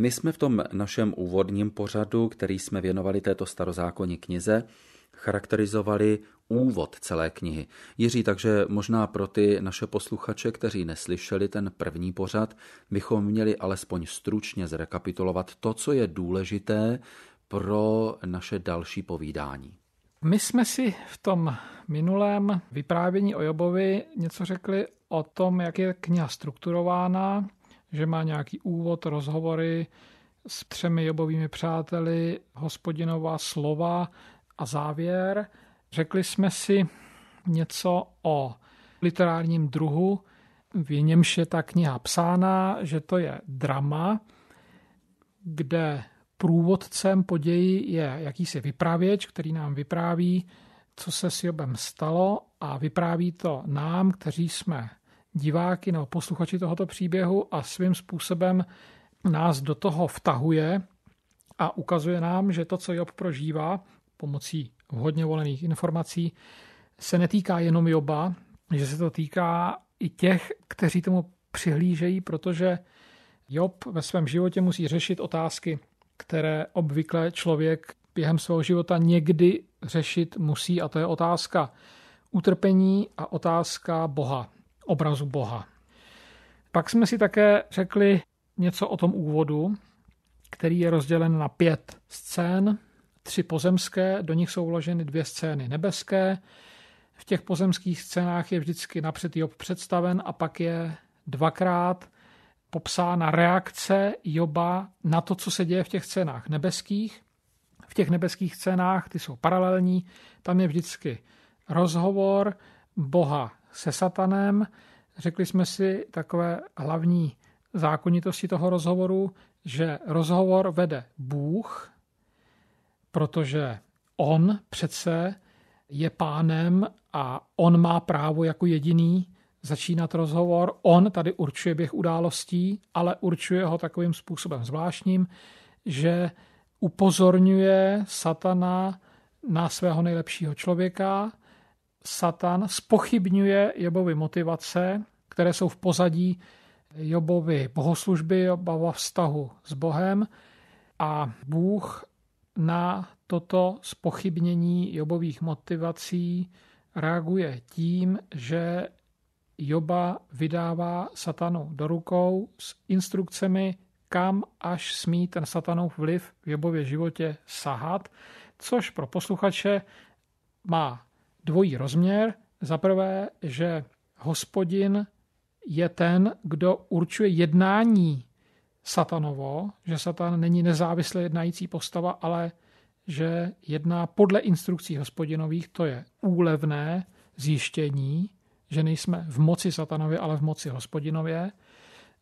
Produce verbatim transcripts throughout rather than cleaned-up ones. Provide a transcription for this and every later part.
My jsme v tom našem úvodním pořadu, který jsme věnovali této starozákonní knize, charakterizovali úvod celé knihy. Jiří, takže možná pro ty naše posluchače, kteří neslyšeli ten první pořad, bychom měli alespoň stručně zrekapitulovat to, co je důležité pro naše další povídání. My jsme si v tom minulém vyprávění o Jobovi něco řekli o tom, jak je kniha strukturována, že má nějaký úvod, rozhovory s třemi Jobovými přáteli, Hospodinová slova a závěr. Řekli jsme si něco o literárním druhu, v němž je ta kniha psána, že to je drama, kde průvodcem po ději je jakýsi vypravěč, který nám vypráví, co se s Jobem stalo, a vypráví to nám, kteří jsme diváky nebo posluchači tohoto příběhu, a svým způsobem nás do toho vtahuje a ukazuje nám, že to, co Job prožívá pomocí vhodně volených informací, se netýká jenom Joba, že se to týká i těch, kteří tomu přihlížejí, protože Job ve svém životě musí řešit otázky, které obvykle člověk během svého života někdy řešit musí, a to je otázka utrpení a otázka Boha, obrazu Boha. Pak jsme si také řekli něco o tom úvodu, který je rozdělen na pět scén, tři pozemské, do nich jsou vloženy dvě scény nebeské. V těch pozemských scénách je vždycky napřed Job představen a pak je dvakrát popsána reakce Joba na to, co se děje v těch scénách nebeských. V těch nebeských scénách, ty jsou paralelní, tam je vždycky rozhovor Boha se satanem. Řekli jsme si takové hlavní zákonitosti toho rozhovoru, že rozhovor vede Bůh, protože on přece je pánem a on má právo jako jediný začínat rozhovor. On tady určuje běh událostí, ale určuje ho takovým způsobem zvláštním, že upozorňuje satana na svého nejlepšího člověka. Satan zpochybňuje Jobovy motivace, které jsou v pozadí Jobovy bohoslužby, Jobova vztahu s Bohem, a Bůh na toto zpochybnění Jobových motivací reaguje tím, že Joba vydává satanu do rukou s instrukcemi, kam až smí ten satanův vliv v Jobově životě sahat, což pro posluchače má dvojí rozměr. Za prvé, že Hospodin je ten, kdo určuje jednání satanovo, že satan není nezávisle jednající postava, ale že jedná podle instrukcí Hospodinových. To je úlevné zjištění, že nejsme v moci satanově, ale v moci Hospodinově.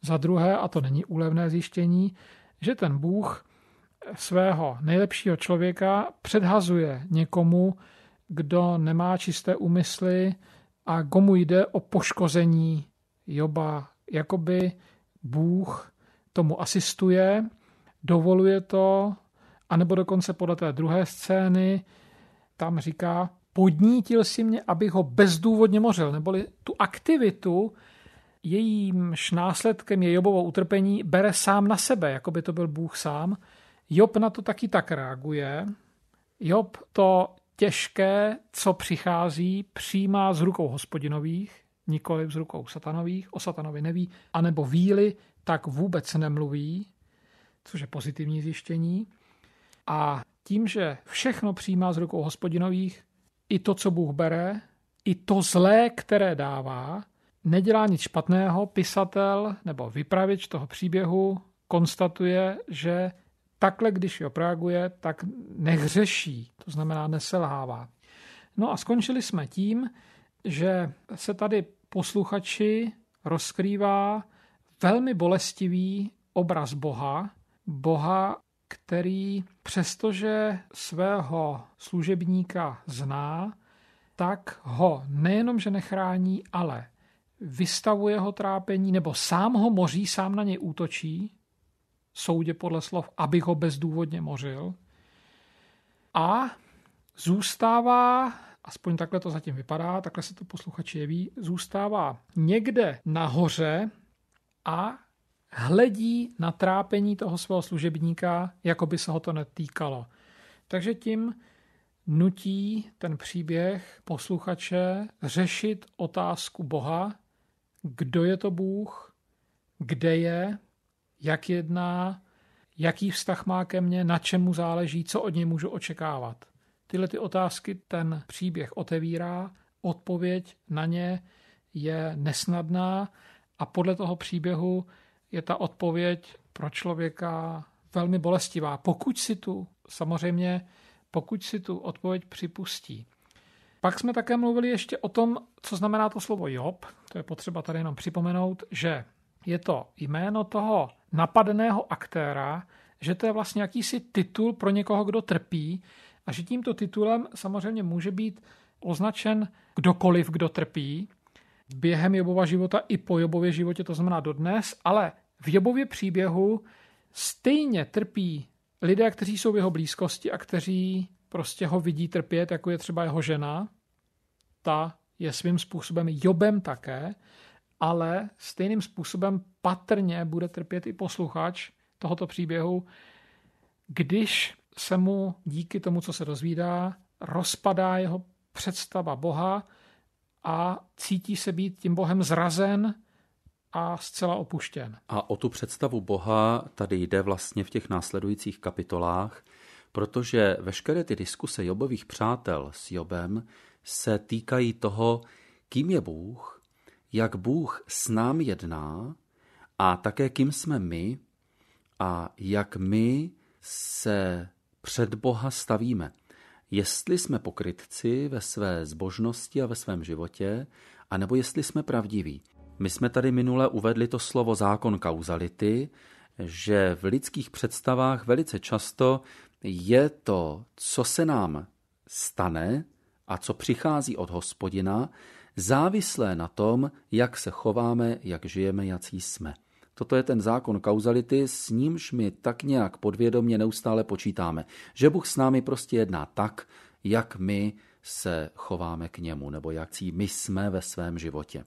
Za druhé, a to není úlevné zjištění, že ten Bůh svého nejlepšího člověka předhazuje někomu, kdo nemá čisté úmysly a komu jde o poškození Joba. Jakoby Bůh tomu asistuje, dovoluje to, anebo dokonce podle té druhé scény tam říká, podnítil si mě, abych ho bezdůvodně mořil, neboli tu aktivitu, jejímž následkem je Jobovo utrpení, bere sám na sebe, jako by to byl Bůh sám. Job na to taky tak reaguje. Job to těžké, co přichází, přijímá z rukou Hospodinových, nikoli z rukou satanových, o satanovi neví, anebo víly tak vůbec nemluví, což je pozitivní zjištění. A tím, že všechno přijímá z rukou Hospodinových, i to, co Bůh bere, i to zlé, které dává, nedělá nic špatného, pisatel nebo vypravěč toho příběhu konstatuje, že takhle, když Job reaguje, tak nehřeší, to znamená neselhává. No a skončili jsme tím, že se tady posluchači rozkrývá velmi bolestivý obraz Boha, Boha, který přestože svého služebníka zná, tak ho nejenom, že nechrání, ale vystavuje ho trápení, nebo sám ho moří, sám na něj útočí, soudě podle slov, aby ho bezdůvodně mořil, a zůstává, aspoň takhle to zatím vypadá, takhle se to posluchači jeví, zůstává někde nahoře a hledí na trápení toho svého služebníka, jako by se ho to netýkalo. Takže tím nutí ten příběh posluchače řešit otázku Boha, kdo je to Bůh, kde je, jak jedná, jaký vztah má ke mně, na čemu záleží, co od něj můžu očekávat. Tyhle ty otázky ten příběh otevírá, odpověď na ně je nesnadná a podle toho příběhu je ta odpověď pro člověka velmi bolestivá. Pokud si tu, samozřejmě, pokud si tu odpověď připustí. Pak jsme také mluvili ještě o tom, co znamená to slovo Job. To je potřeba tady jenom připomenout, že je to jméno toho napadeného aktéra, že to je vlastně jakýsi titul pro někoho, kdo trpí, a že tímto titulem samozřejmě může být označen kdokoliv, kdo trpí, během Jobova života i po Jobově životě, to znamená dodnes, ale v Jobově příběhu stejně trpí lidé, kteří jsou v jeho blízkosti a kteří prostě ho vidí trpět, jako je třeba jeho žena, ta je svým způsobem Jobem také, ale stejným způsobem patrně bude trpět i posluchač tohoto příběhu, když se mu díky tomu, co se dozvídá, rozpadá jeho představa Boha a cítí se být tím Bohem zrazen a zcela opuštěn. A o tu představu Boha tady jde vlastně v těch následujících kapitolách, protože veškeré ty diskuse Jobových přátel s Jobem se týkají toho, kým je Bůh, jak Bůh s námi jedná a také kým jsme my a jak my se před Boha stavíme. Jestli jsme pokrytci ve své zbožnosti a ve svém životě, anebo jestli jsme pravdiví. My jsme tady minule uvedli to slovo zákon kauzality, že v lidských představách velice často je to, co se nám stane a co přichází od Hospodina, závislé na tom, jak se chováme, jak žijeme, jací jsme. Toto je ten zákon kauzality, s nímž my tak nějak podvědomě neustále počítáme, že Bůh s námi prostě jedná tak, jak my se chováme k němu, nebo jak my jsme ve svém životě.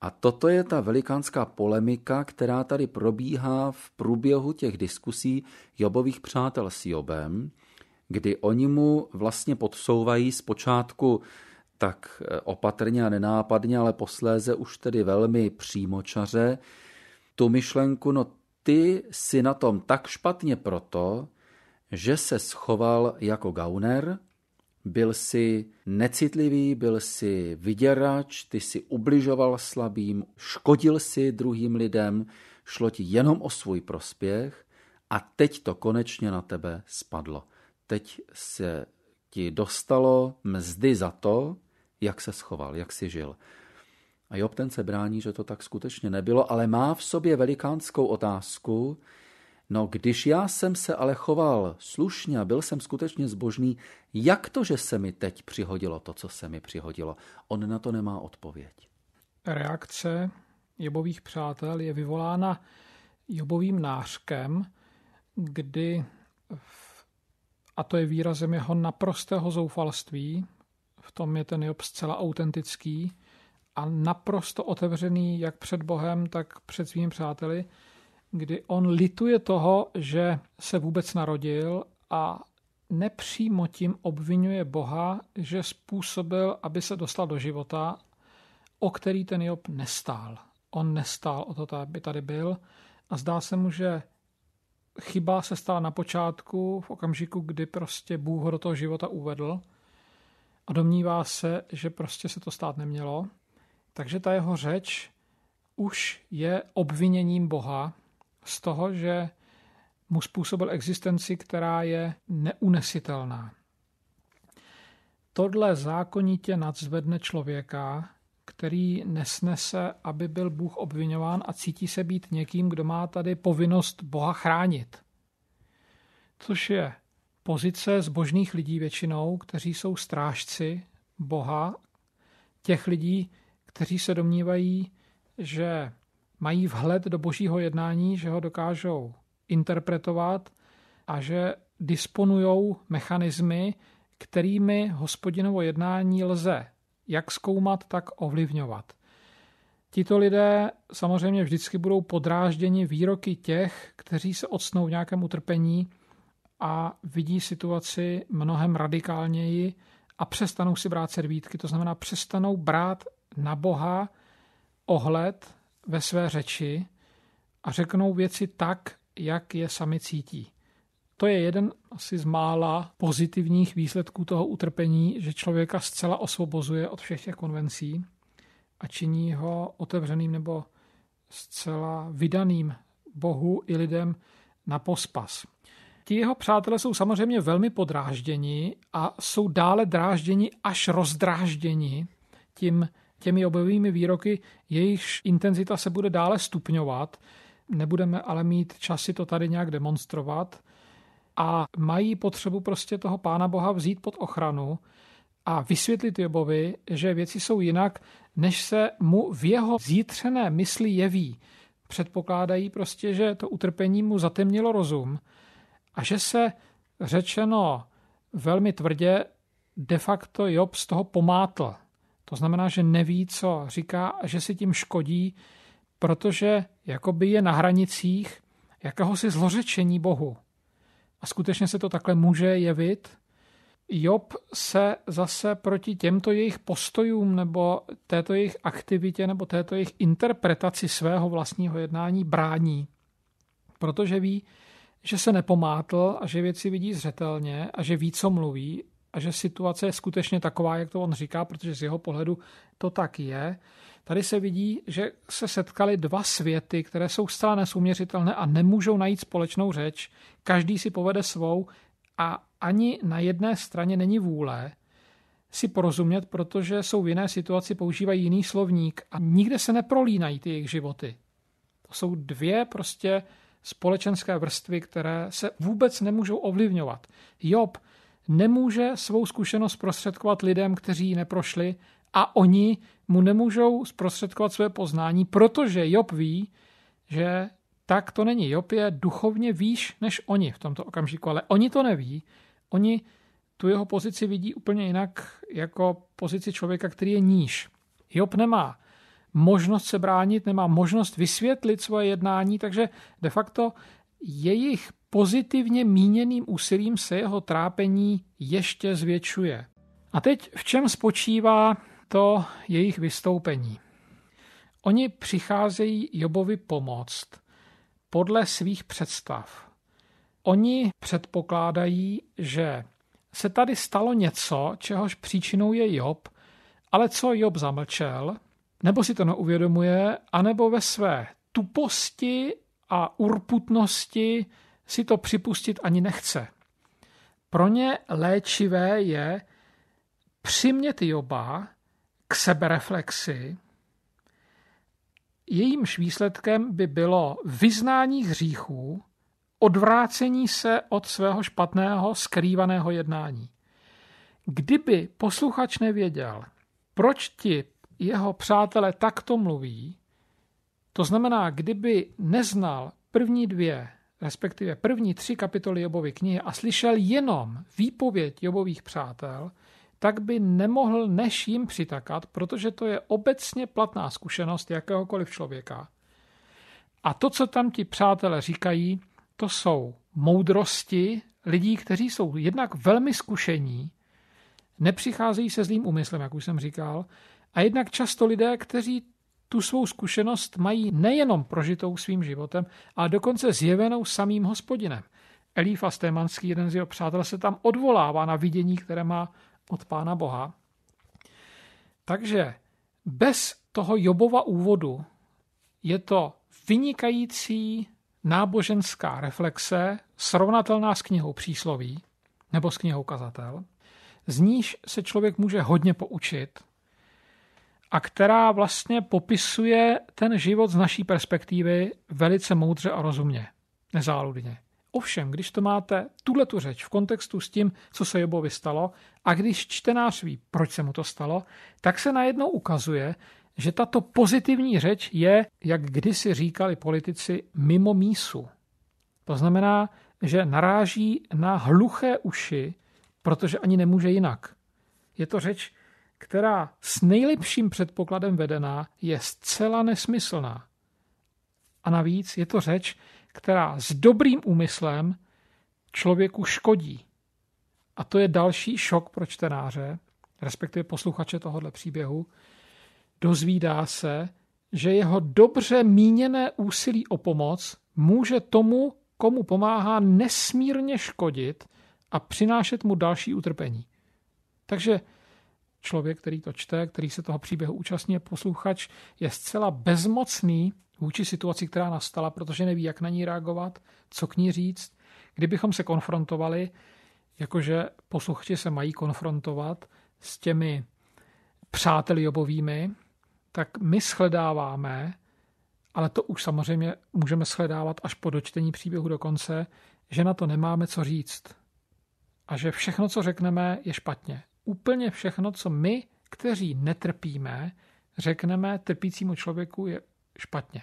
A toto je ta velikánská polemika, která tady probíhá v průběhu těch diskusí Jobových přátel s Jobem, kdy oni mu vlastně podsouvají zpočátku tak opatrně a nenápadně, ale posléze už tedy velmi přímočaře tu myšlenku, no ty si na tom tak špatně proto, že se schoval jako gauner, byl si necitlivý, byl si vyděrač, ty si ubližoval slabým, škodil si druhým lidem, šlo ti jenom o svůj prospěch a teď to konečně na tebe spadlo. Teď se ti dostalo mzdy za to, jak se schoval, jak si žil. A Job ten se brání, že to tak skutečně nebylo, ale má v sobě velikánskou otázku, no když já jsem se ale choval slušně a byl jsem skutečně zbožný, jak to, že se mi teď přihodilo to, co se mi přihodilo? On na to nemá odpověď. Reakce Jobových přátel je vyvolána Jobovým nářkem, kdy, a to je výrazem jeho naprostého zoufalství, v tom je ten Job zcela autentický, a naprosto otevřený jak před Bohem, tak před svými přáteli, kdy on lituje toho, že se vůbec narodil a nepřímo tím obvinuje Boha, že způsobil, aby se dostal do života, o který ten Job nestál. On nestál o to, aby tady byl a zdá se mu, že chyba se stala na počátku, v okamžiku, kdy prostě Bůh ho do toho života uvedl a domnívá se, že prostě se to stát nemělo. Takže ta jeho řeč už je obviněním Boha z toho, že mu způsobil existenci, která je neunesitelná. Tohle zákonitě nadzvedne člověka, který nesnese, aby byl Bůh obviňován a cítí se být někým, kdo má tady povinnost Boha chránit. Což je pozice zbožných lidí většinou, kteří jsou strážci Boha, těch lidí, kteří se domnívají, že mají vhled do božího jednání, že ho dokážou interpretovat a že disponujou mechanismy, kterými Hospodinovo jednání lze jak zkoumat, tak ovlivňovat. Tito lidé samozřejmě vždycky budou podrážděni výroky těch, kteří se octnou v nějakém utrpení a vidí situaci mnohem radikálněji a přestanou si brát servítky. To znamená, přestanou brát na Boha ohled ve své řeči a řeknou věci tak, jak je sami cítí. To je jeden asi z mála pozitivních výsledků toho utrpení, že člověka zcela osvobozuje od všech těch konvencí a činí ho otevřeným nebo zcela vydaným Bohu i lidem na pospas. Ti jeho přátelé jsou samozřejmě velmi podrážděni a jsou dále drážděni až rozdrážděni tím, těmi objevými výroky, jejichž intenzita se bude dále stupňovat. Nebudeme ale mít časy to tady nějak demonstrovat a mají potřebu prostě toho Pána Boha vzít pod ochranu a vysvětlit Jobovi, že věci jsou jinak, než se mu v jeho zítřené mysli jeví. Předpokládají prostě, že to utrpení mu zatemnilo rozum a že se, řečeno velmi tvrdě, de facto Job z toho pomátl. To znamená, že neví, co říká a že si tím škodí, protože jakoby je na hranicích jakéhosi zlořečení Bohu. A skutečně se to takhle může jevit. Job se zase proti těmto jejich postojům nebo této jejich aktivitě nebo této jejich interpretaci svého vlastního jednání brání. Protože ví, že se nepomátl a že věci vidí zřetelně a že ví, co mluví a že situace je skutečně taková, jak to on říká, protože z jeho pohledu to tak je. Tady se vidí, že se setkaly dva světy, které jsou zcela nesouměřitelné a nemůžou najít společnou řeč. Každý si povede svou a ani na jedné straně není vůle si porozumět, protože jsou v jiné situaci, používají jiný slovník a nikde se neprolínají ty jejich životy. To jsou dvě prostě společenské vrstvy, které se vůbec nemůžou ovlivňovat. Job nemůže svou zkušenost prostředkovat lidem, kteří ji neprošli, a oni mu nemůžou zprostředkovat své poznání, protože Job ví, že tak to není. Job je duchovně výš než oni v tomto okamžiku, ale oni to neví. Oni tu jeho pozici vidí úplně jinak jako pozici člověka, který je níž. Job nemá možnost se bránit, nemá možnost vysvětlit svoje jednání, takže de facto jejich pozitivně míněným úsilím se jeho trápení ještě zvětšuje. A teď v čem spočívá to jejich vystoupení? Oni přicházejí Jobovi pomoct podle svých představ. Oni předpokládají, že se tady stalo něco, čehož příčinou je Job, ale co Job zamlčel, nebo si to neuvědomuje, anebo ve své tuposti a urputnosti si to připustit ani nechce. Pro ně léčivé je přimět Joba k sebereflexi, jejímž výsledkem by bylo vyznání hříchů, odvrácení se od svého špatného, skrývaného jednání. Kdyby posluchač nevěděl, proč ti jeho přátelé takto mluví, to znamená, kdyby neznal první dvě, respektive první tři kapitoly Jobovy knihy a slyšel jenom výpověď Jobových přátel, tak by nemohl než jim přitakat, protože to je obecně platná zkušenost jakéhokoliv člověka. A to, co tam ti přátelé říkají, to jsou moudrosti lidí, kteří jsou jednak velmi zkušení, nepřicházejí se zlým úmyslem, jak už jsem říkal, a jednak často lidé, kteří tu svou zkušenost mají nejenom prožitou svým životem, ale dokonce zjevenou samým Hospodinem. Eliáš Stemanský, jeden z jeho přátel, se tam odvolává na vidění, které má od Pána Boha. Takže bez toho Jobova úvodu je to vynikající náboženská reflexe, srovnatelná s knihou Přísloví nebo s knihou Kazatel, z níž se člověk může hodně poučit a která vlastně popisuje ten život z naší perspektivy velice moudře a rozumně, nezáludně. Ovšem, když to máte tuhletu řeč v kontextu s tím, co se Jobovi stalo, a když čtenář ví, proč se mu to stalo, tak se najednou ukazuje, že tato pozitivní řeč je, jak kdysi říkali politici, mimo mísu. To znamená, že naráží na hluché uši, protože ani nemůže jinak. Je to řeč, která s nejlepším předpokladem vedená je zcela nesmyslná. A navíc je to řeč, která s dobrým úmyslem člověku škodí. A to je další šok pro čtenáře, respektive posluchače tohoto příběhu. Dozvídá se, že jeho dobře míněné úsilí o pomoc může tomu, komu pomáhá, nesmírně škodit a přinášet mu další utrpení. Takže člověk, který to čte, který se toho příběhu účastní, posluchač, je zcela bezmocný vůči situaci, která nastala, protože neví, jak na ní reagovat, co k ní říct. Kdybychom se konfrontovali, jakože posluchači se mají konfrontovat s těmi přáteli Jobovými, tak my shledáváme, ale to už samozřejmě můžeme shledávat až po dočtení příběhu do konce, že na to nemáme co říct. A že všechno, co řekneme, je špatně. Úplně všechno, co my, kteří netrpíme, řekneme trpícímu člověku, je špatně.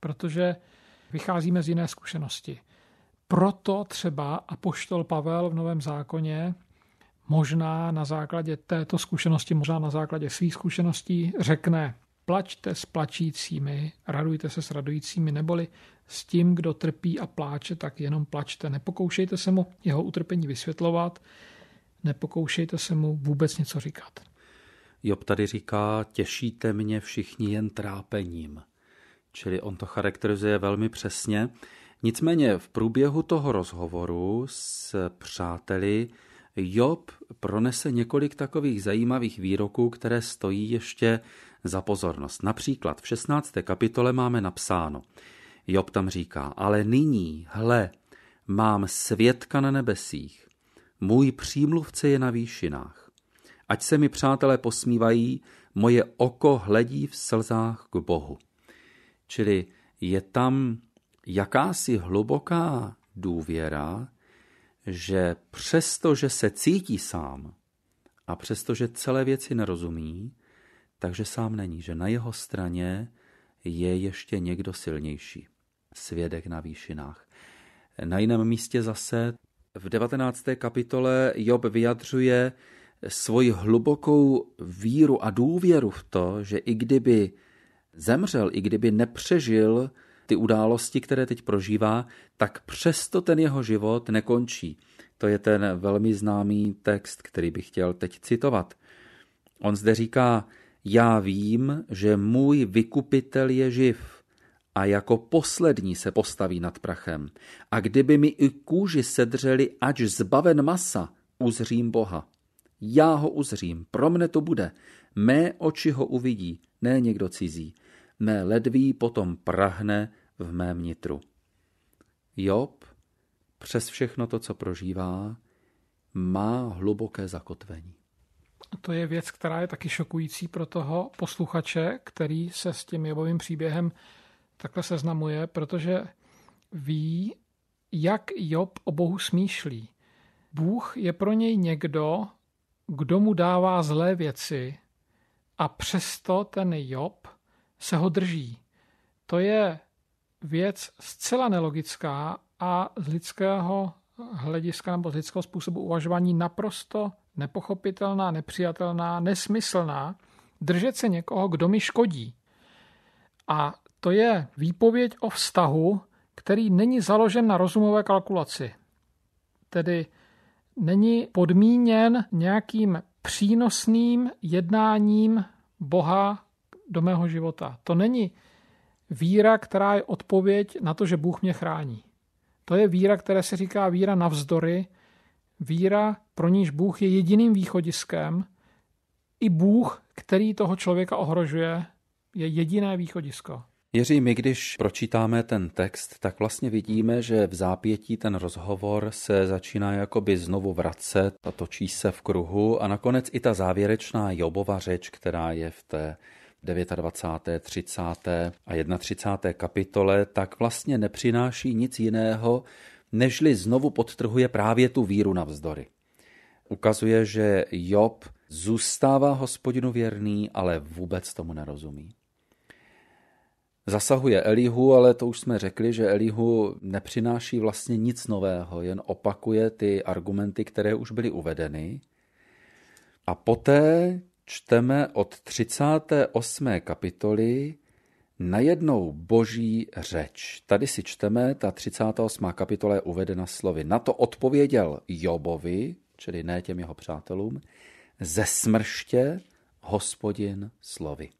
Protože vycházíme z jiné zkušenosti. Proto třeba apoštol Pavel v Novém zákoně možná na základě této zkušenosti, možná na základě svých zkušeností řekne: plačte s plačícími, radujte se s radujícími, neboli s tím, kdo trpí a pláče, tak jenom plačte. Nepokoušejte se mu jeho utrpení vysvětlovat, nepokoušejte se mu vůbec něco říkat. Job tady říká: těšíte mě všichni jen trápením. Čili on to charakterizuje velmi přesně. Nicméně v průběhu toho rozhovoru s přáteli Job pronese několik takových zajímavých výroků, které stojí ještě za pozornost. Například v šestnácté kapitole máme napsáno, Job tam říká: ale nyní, hle, mám svědka na nebesích, můj přímluvce je na výšinách. Ať se mi přátelé posmívají, moje oko hledí v slzách k Bohu. Čili je tam jakási hluboká důvěra, že přestože se cítí sám a přestože celé věci nerozumí, takže sám není, že na jeho straně je ještě někdo silnější. Svědek na výšinách. Na jiném místě zase v devatenácté kapitole Job vyjadřuje svoji hlubokou víru a důvěru v to, že i kdyby zemřel, i kdyby nepřežil ty události, které teď prožívá, tak přesto ten jeho život nekončí. To je ten velmi známý text, který bych chtěl teď citovat. On zde říká: já vím, že můj vykupitel je živ a jako poslední se postaví nad prachem. A kdyby mi i kůži sedřeli, ač zbaven masa, uzřím Boha. Já ho uzřím, pro mne to bude. Mé oči ho uvidí, ne někdo cizí. Mé ledví potom prahne v mém nitru. Job přes všechno to, co prožívá, má hluboké zakotvení. To je věc, která je taky šokující pro toho posluchače, který se s tím Jobovým příběhem takhle seznamuje, protože ví, jak Job o Bohu smýšlí. Bůh je pro něj někdo, kdo mu dává zlé věci, a přesto ten Job se ho drží. To je věc zcela nelogická a z lidského hlediska nebo z lidského způsobu uvažování naprosto nepochopitelná, nepřijatelná, nesmyslná, držet se někoho, kdo mi škodí. A to je výpověď o vztahu, který není založen na rozumové kalkulaci. Tedy není podmíněn nějakým přínosným jednáním Boha do mého života. To není víra, která je odpověď na to, že Bůh mě chrání. To je víra, která se říká víra navzdory, víra, pro níž Bůh je jediným východiskem. I Bůh, který toho člověka ohrožuje, je jediné východisko. Jiří, my když pročítáme ten text, tak vlastně vidíme, že v zápětí ten rozhovor se začíná jakoby znovu vracet a točí se v kruhu a nakonec i ta závěrečná Jobova řeč, která je v té dvacáté deváté, třicáté a třicáté první kapitole, tak vlastně nepřináší nic jiného, nežli znovu podtrhuje právě tu víru navzdory. Ukazuje, že Job zůstává Hospodinu věrný, ale vůbec tomu nerozumí. Zasahuje Elihu, ale to už jsme řekli, že Elihu nepřináší vlastně nic nového, jen opakuje ty argumenty, které už byly uvedeny. A poté čteme od třicáté osmé kapitoly najednou boží řeč. Tady si čteme, ta třicátá osmá kapitola je uvedena slovy. Na to odpověděl Jobovi, čili ne těm jeho přátelům, ze smrště Hospodin slovy.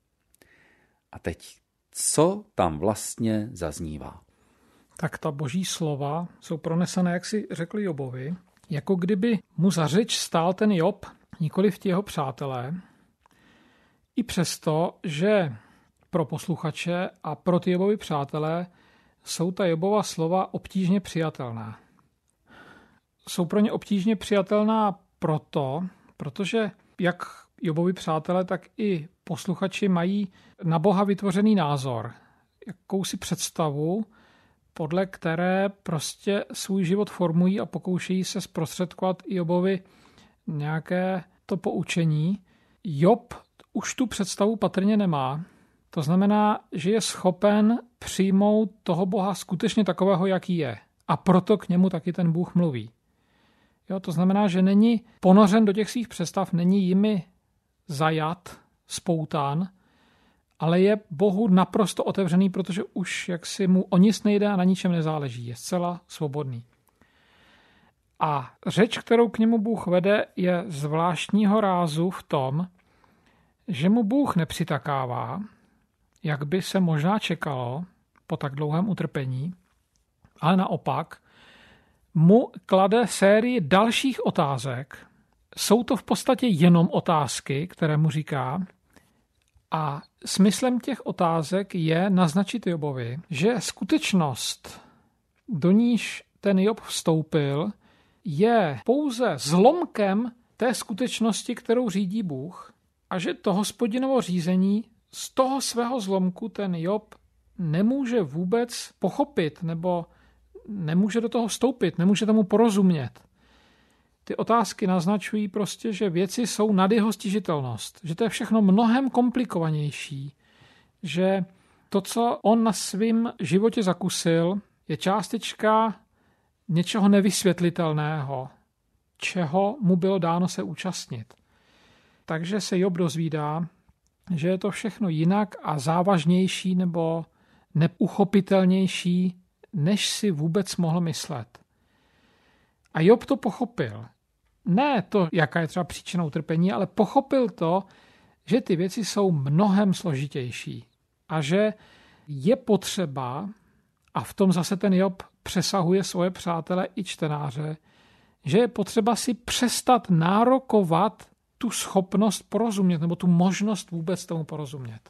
A teď, co tam vlastně zaznívá? Tak ta boží slova jsou pronesené, jak si řekli Jobovi, jako kdyby mu za řeč stál ten Job, nikoliv ti jeho přátelé, i přesto, že pro posluchače a pro ty Jobovi přátelé jsou ta Jobova slova obtížně přijatelná. Jsou pro ně obtížně přijatelná proto, protože jak Jobovi přátelé, tak i posluchači mají na Boha vytvořený názor, jakousi představu, podle které prostě svůj život formují a pokoušejí se zprostředkovat i Jobovi nějaké to poučení. Job už tu představu patrně nemá. To znamená, že je schopen přijmout toho Boha skutečně takového, jaký je. A proto k němu taky ten Bůh mluví. Jo, to znamená, že není ponořen do těch svých představ, není jimi zajat, spoután, ale je Bohu naprosto otevřený, protože už jaksi mu o nic nejde a na ničem nezáleží. Je zcela svobodný. A řeč, kterou k němu Bůh vede, je zvláštního rázu v tom, že mu Bůh nepřitakává, jak by se možná čekalo po tak dlouhém utrpení, ale naopak mu klade sérii dalších otázek. Jsou to v podstatě jenom otázky, které mu říká, a smyslem těch otázek je naznačit Jobovi, že skutečnost, do níž ten Job vstoupil, je pouze zlomkem té skutečnosti, kterou řídí Bůh, a že to Hospodinovo řízení z toho svého zlomku ten Job nemůže vůbec pochopit nebo nemůže do toho vstoupit, nemůže tomu porozumět. Ty otázky naznačují prostě, že věci jsou nad jeho stižitelnost, že to je všechno mnohem komplikovanější, že to, co on na svém životě zakusil, je částečka něčeho nevysvětlitelného, čeho mu bylo dáno se účastnit. Takže se Job dozvídá, že je to všechno jinak a závažnější nebo neuchopitelnější, než si vůbec mohl myslet. A Job to pochopil. Ne to, jaká je třeba příčina utrpení, ale pochopil to, že ty věci jsou mnohem složitější a že je potřeba, a v tom zase ten Job přesahuje svoje přátele i čtenáře, že je potřeba si přestat nárokovat tu schopnost porozumět nebo tu možnost vůbec tomu porozumět.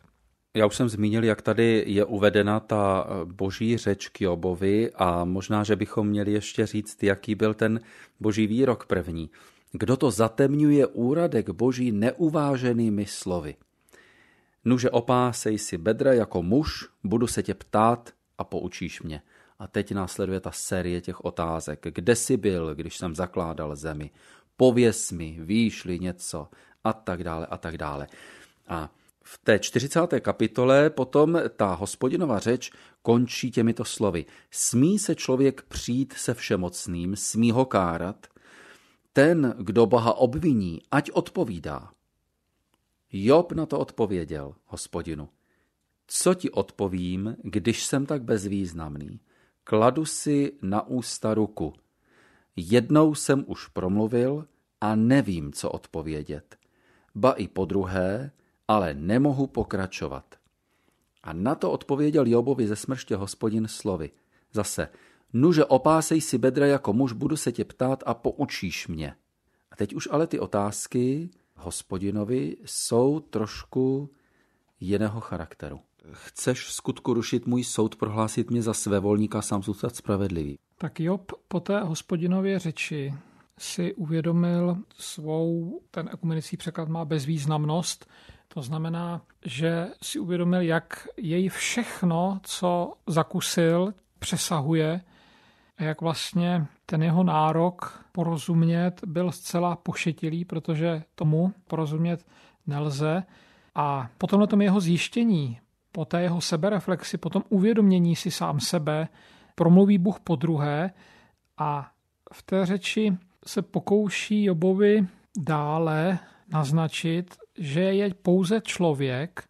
Já už jsem zmínil, jak tady je uvedena ta boží řeč k Jobovi a možná, že bychom měli ještě říct, jaký byl ten boží výrok první. Kdo to zatemňuje úradek boží neuváženými slovy? Nuže opásej si bedra jako muž, budu se tě ptát a poučíš mě. A teď následuje ta série těch otázek. Kde jsi byl, když jsem zakládal zemi? Pověz mi, víš-li něco, a tak dále, a tak dále. A v té čtyřicáté kapitole potom ta Hospodinova řeč končí těmito slovy. Smí se člověk přijít se všemocným, smí ho kárat? Ten, kdo Boha obviní, ať odpovídá. Job na to odpověděl Hospodinu. Co ti odpovím, když jsem tak bezvýznamný? Kladu si na ústa ruku. Jednou jsem už promluvil a nevím, co odpovědět. Ba i podruhé, ale nemohu pokračovat. A na to odpověděl Jobovi ze smrště Hospodin slovy. Zase, nuže opásej si bedra jako muž, budu se tě ptát a poučíš mě. A teď už ale ty otázky Hospodinovi jsou trošku jiného charakteru. Chceš v skutku rušit můj soud, prohlásit mě za svévolníka, sám zůstat spravedlivý. Tak Job po té Hospodinově řeči si uvědomil svou, ten ekumenický překlad má bezvýznamnost, to znamená, že si uvědomil, jak jej všechno, co zakusil, přesahuje a jak vlastně ten jeho nárok porozumět byl zcela pošetilý, protože tomu porozumět nelze. A po tomhle tom jeho zjištění, po té jeho sebereflexi, po tom uvědomění si sám sebe, promluví Bůh podruhé a v té řeči se pokouší Jobovi dále naznačit, že je pouze člověk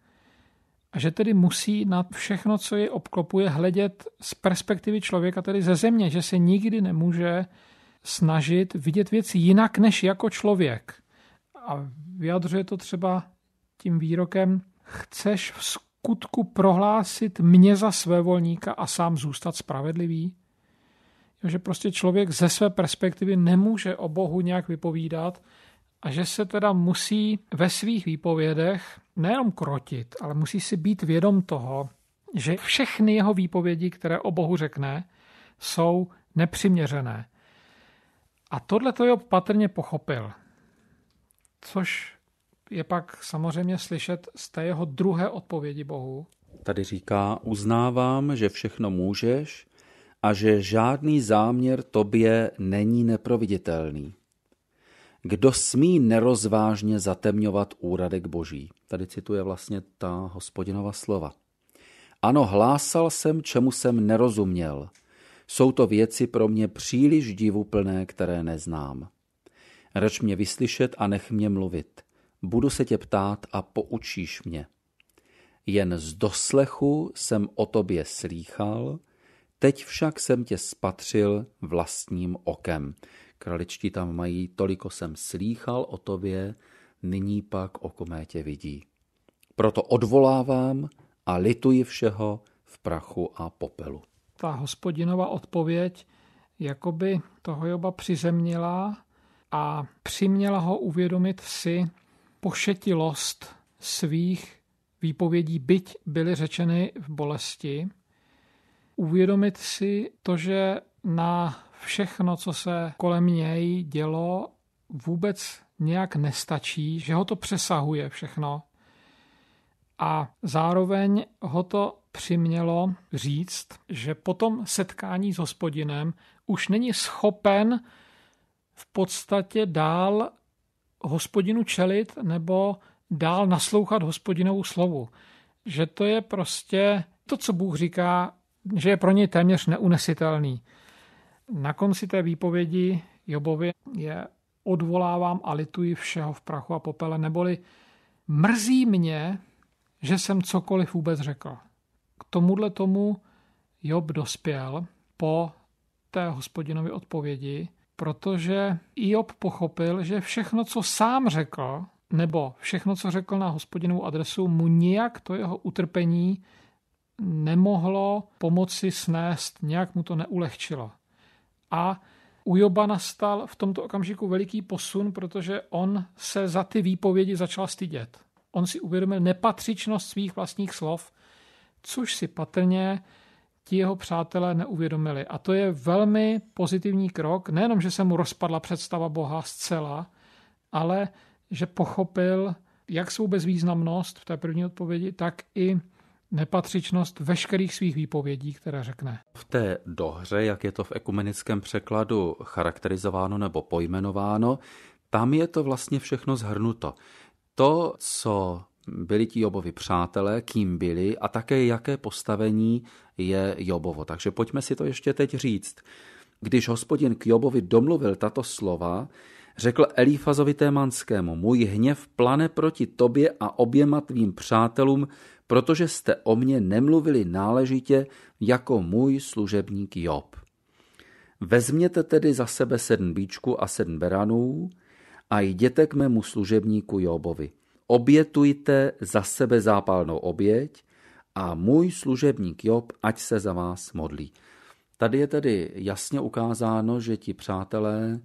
a že tedy musí na všechno, co jej obklopuje, hledět z perspektivy člověka, tedy ze země, že se nikdy nemůže snažit vidět věci jinak než jako člověk. A vyjadřuje to třeba tím výrokem: chceš v skutku prohlásit mě za svévolníka a sám zůstat spravedlivý? Že prostě člověk ze své perspektivy nemůže o Bohu nějak vypovídat a že se teda musí ve svých výpovědech nejenom krotit, ale musí si být vědom toho, že všechny jeho výpovědi, které o Bohu řekne, jsou nepřiměřené. A tohle to Job patrně pochopil, což je pak samozřejmě slyšet z té jeho druhé odpovědi Bohu. Tady říká: uznávám, že všechno můžeš a že žádný záměr tobě není neproviditelný. Kdo smí nerozvážně zatemňovat úradek boží? Tady cituje vlastně ta Hospodinova slova. Ano, hlásal jsem, čemu jsem nerozuměl. Jsou to věci pro mě příliš divuplné, které neznám. Řeč mě vyslyšet a nech mě mluvit. Budu se tě ptát a poučíš mě. Jen z doslechu jsem o tobě slýchal, teď však jsem tě spatřil vlastním okem. Kraličtí tam mají: toliko jsem slýchal o tobě, nyní pak oko mé tě vidí. Proto odvolávám a lituji všeho v prachu a popelu. Ta Hospodinova odpověď jakoby toho Joba přizemnila a přiměla ho uvědomit si pošetilost svých výpovědí, byť byly řečeny v bolesti. Uvědomit si to, že na všechno, co se kolem něj dělo, vůbec nějak nestačí, že ho to přesahuje všechno. A zároveň ho to přimělo říct, že po tom setkání s Hospodinem už není schopen v podstatě dál Hospodinu čelit nebo dál naslouchat Hospodinovu slovu. Že to je prostě to, co Bůh říká, že je pro něj téměř neunesitelný. Na konci té výpovědi Jobovi je: odvolávám a lituji všeho v prachu a popele, neboli mrzí mě, že jsem cokoliv vůbec řekl. K tomuhle tomu Job dospěl po té Hospodinovy odpovědi, protože Job pochopil, že všechno, co sám řekl, nebo všechno, co řekl na Hospodinovu adresu, mu nijak to jeho utrpení nemohlo pomoci snést, nějak mu to neulehčilo. A u Joba nastal v tomto okamžiku veliký posun, protože on se za ty výpovědi začal stydět. On si uvědomil nepatřičnost svých vlastních slov, což si patrně ti jeho přátelé neuvědomili. A to je velmi pozitivní krok, nejenom, že se mu rozpadla představa Boha zcela, ale že pochopil jak svou bezvýznamnost v té první odpovědi, tak i nepatřičnost veškerých svých výpovědí, které řekne. V té dohře, jak je to v ekumenickém překladu charakterizováno nebo pojmenováno, tam je to vlastně všechno zhrnuto. To, co byli ti Jobovi přátelé, kým byli a také jaké postavení je Jobovo. Takže pojďme si to ještě teď říct. Když Hospodin k Jobovi domluvil tato slova, řekl Elífazovi Témanskému: můj hněv plane proti tobě a oběma tvým přátelům, protože jste o mně nemluvili náležitě jako můj služebník Job. Vezměte tedy za sebe sedm bíčků a sedm beranů a jděte k mému služebníku Jobovi. Obětujte za sebe zápalnou oběť a můj služebník Job ať se za vás modlí. Tady je tedy jasně ukázáno, že ti přátelé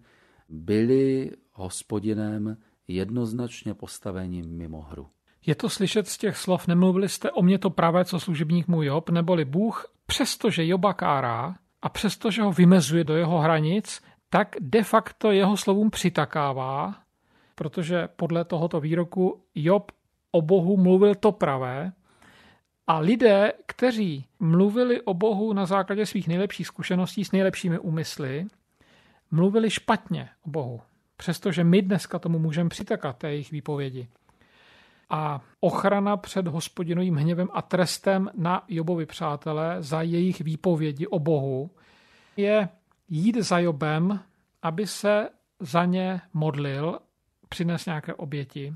byli Hospodinem jednoznačně postaveni mimo hru. Je to slyšet z těch slov: nemluvili jste o mě to pravé, co služebník můj Job, neboli Bůh, přestože Joba kárá a přestože ho vymezuje do jeho hranic, tak de facto jeho slovům přitakává, protože podle tohoto výroku Job o Bohu mluvil to pravé a lidé, kteří mluvili o Bohu na základě svých nejlepších zkušeností s nejlepšími úmysly, mluvili špatně o Bohu, přestože my dneska tomu můžeme přitakat, té jejich výpovědi. A ochrana před Hospodinovým hněvem a trestem na Jobovi přátelé za jejich výpovědi o Bohu je jít za Jobem, aby se za ně modlil, přines nějaké oběti.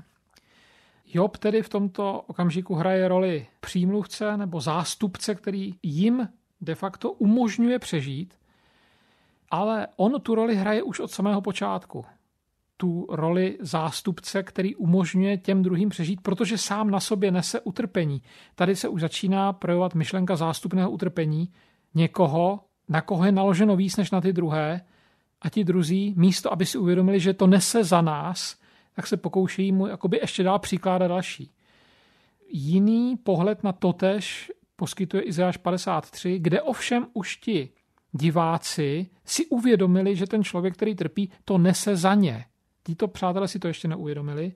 Job tedy v tomto okamžiku hraje roli přímluvce nebo zástupce, který jim de facto umožňuje přežít, ale on tu roli hraje už od samého počátku. Tu roli zástupce, který umožňuje těm druhým přežít, protože sám na sobě nese utrpení. Tady se už začíná projevovat myšlenka zástupného utrpení někoho, na koho je naloženo víc než na ty druhé, a ti druzí, místo aby si uvědomili, že to nese za nás, tak se pokoušejí mu jakoby ještě dál přikládat další. Jiný pohled na totež poskytuje Izajáš padesát tři, kde ovšem už ti diváci si uvědomili, že ten člověk, který trpí, to nese za ně. Tito přátelé si to ještě neuvědomili.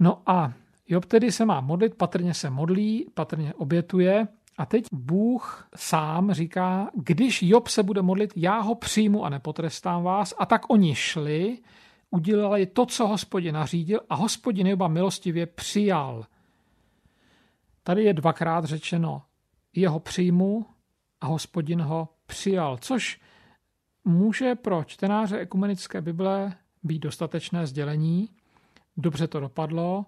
No a Job tedy se má modlit, patrně se modlí, patrně obětuje. A teď Bůh sám říká, když Job se bude modlit, já ho přijmu a nepotrestám vás. A tak oni šli, udělali to, co Hospodin nařídil, a Hospodin Joba milostivě přijal. Tady je dvakrát řečeno, jeho přijmu a Hospodin ho přijal, což může pro čtenáře ekumenické Bible být dostatečné sdělení. Dobře to dopadlo,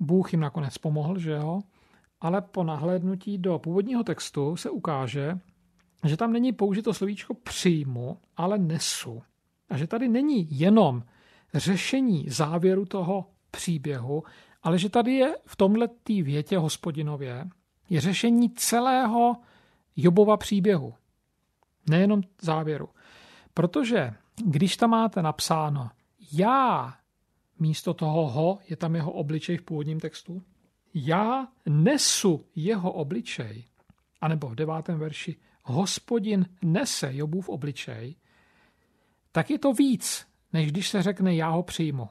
Bůh jim nakonec pomohl, že jo? Ale po nahlédnutí do původního textu se ukáže, že tam není použito slovíčko přijmu, ale nesu. A že tady není jenom řešení závěru toho příběhu, ale že tady je v tomhletý větě Hospodinově je řešení celého Jobova příběhu. Nejenom závěru. Protože když tam máte napsáno já, místo toho ho, je tam jeho obličej v původním textu, já nesu jeho obličej, anebo v devátém verši Hospodin nese Jobův obličej, tak je to víc, než když se řekne já ho přijmu.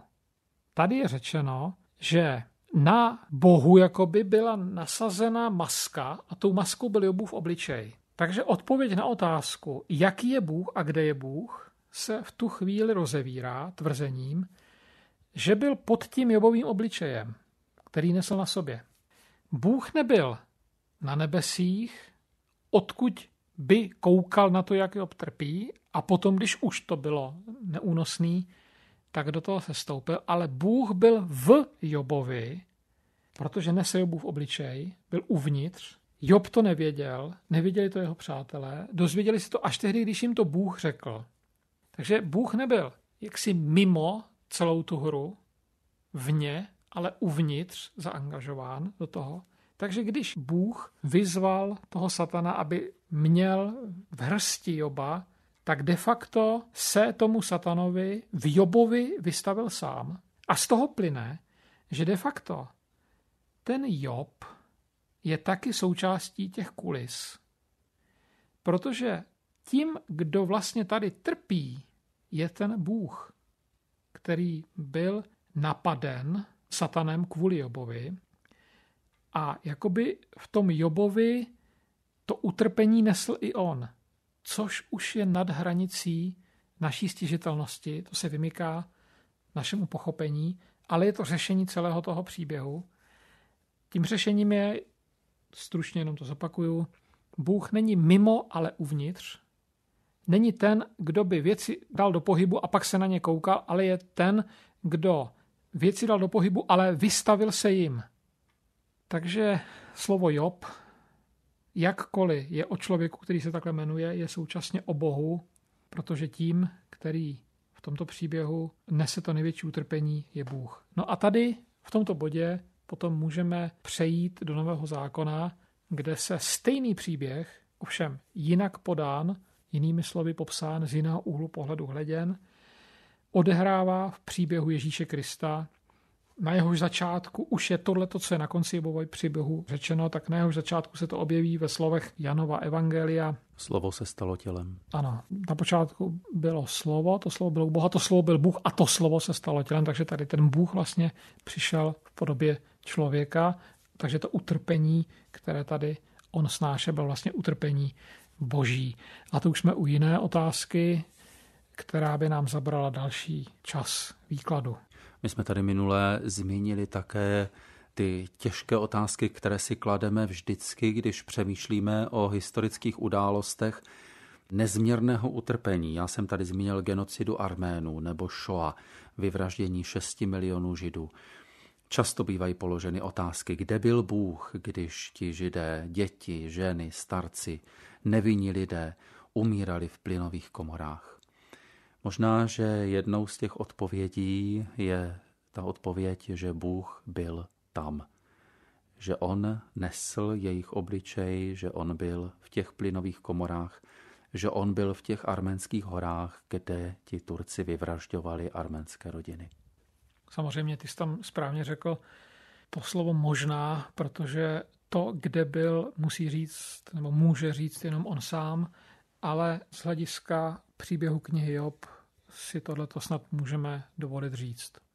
Tady je řečeno, že na Bohu jakoby byla nasazena maska a tou maskou byl Jobův obličej. Takže odpověď na otázku, jaký je Bůh a kde je Bůh, se v tu chvíli rozevírá tvrzením, že byl pod tím Jobovým obličejem, který nesl na sobě. Bůh nebyl na nebesích, odkud by koukal na to, jak Job trpí, a potom, když už to bylo neúnosný, tak do toho se stoupil, ale Bůh byl v Jobovi, protože nese Jobův obličej, byl uvnitř, Job to nevěděl, nevěděli to jeho přátelé, dozvěděli se to až tehdy, když jim to Bůh řekl. Takže Bůh nebyl jaksi mimo celou tu hru, vně, ale uvnitř zaangažován do toho. Takže když Bůh vyzval toho satana, aby měl v hrsti Joba, tak de facto se tomu satanovi v Jobovi vystavil sám. A z toho plyne, že de facto ten Job je taky součástí těch kulis. Protože tím, kdo vlastně tady trpí, je ten Bůh, který byl napaden satanem kvůli Jobovi a jakoby v tom Jobovi to utrpení nesl i on, což už je nad hranicí naší stižitelnosti, to se vymyká našemu pochopení, ale je to řešení celého toho příběhu. Tím řešením je, stručně jenom to zopakuju, Bůh není mimo, ale uvnitř. Není ten, kdo by věci dal do pohybu a pak se na ně koukal, ale je ten, kdo věci dal do pohybu, ale vystavil se jim. Takže slovo Job, jakkoliv je o člověku, který se takhle jmenuje, je současně o Bohu, protože tím, který v tomto příběhu nese to největší utrpení, je Bůh. No a tady, v tomto bodě, potom můžeme přejít do Nového zákona, kde se stejný příběh, ovšem jinak podán, jinými slovy popsán, z jiného úhlu pohledu hleděn, odehrává v příběhu Ježíše Krista. Na jehož začátku už je tohleto, co je na konci Jobova příběhu řečeno, tak na jehož začátku se to objeví ve slovech Janova Evangelia. Slovo se stalo tělem. Ano, na počátku bylo slovo, to slovo bylo u Boha, to slovo byl Bůh a to slovo se stalo tělem, takže tady ten Bůh vlastně přišel v podobě člověka, takže to utrpení, které tady on snáše, bylo vlastně utrpení boží. A to už jsme u jiné otázky, která by nám zabrala další čas výkladu. My jsme tady minule zmínili také ty těžké otázky, které si klademe vždycky, když přemýšlíme o historických událostech. nezměrného utrpení. Já jsem tady zmínil genocidu Arménů nebo Šoa, vyvraždění šesti milionů Židů. Často bývají položeny otázky, kde byl Bůh, když ti Židé, děti, ženy, starci, nevinní lidé umírali v plynových komorách. Možná, že jednou z těch odpovědí je ta odpověď, že Bůh byl tam. Že on nesl jejich obličej, že on byl v těch plynových komorách, že on byl v těch arménských horách, kde ti Turci vyvražďovali arménské rodiny. Samozřejmě, ty jsi tam správně řekl to slovo možná, protože to, kde byl, musí říct, nebo může říct jenom on sám, ale z hlediska příběhu knihy Job si tohleto snad můžeme dovolit říct.